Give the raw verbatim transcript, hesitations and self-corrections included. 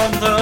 on the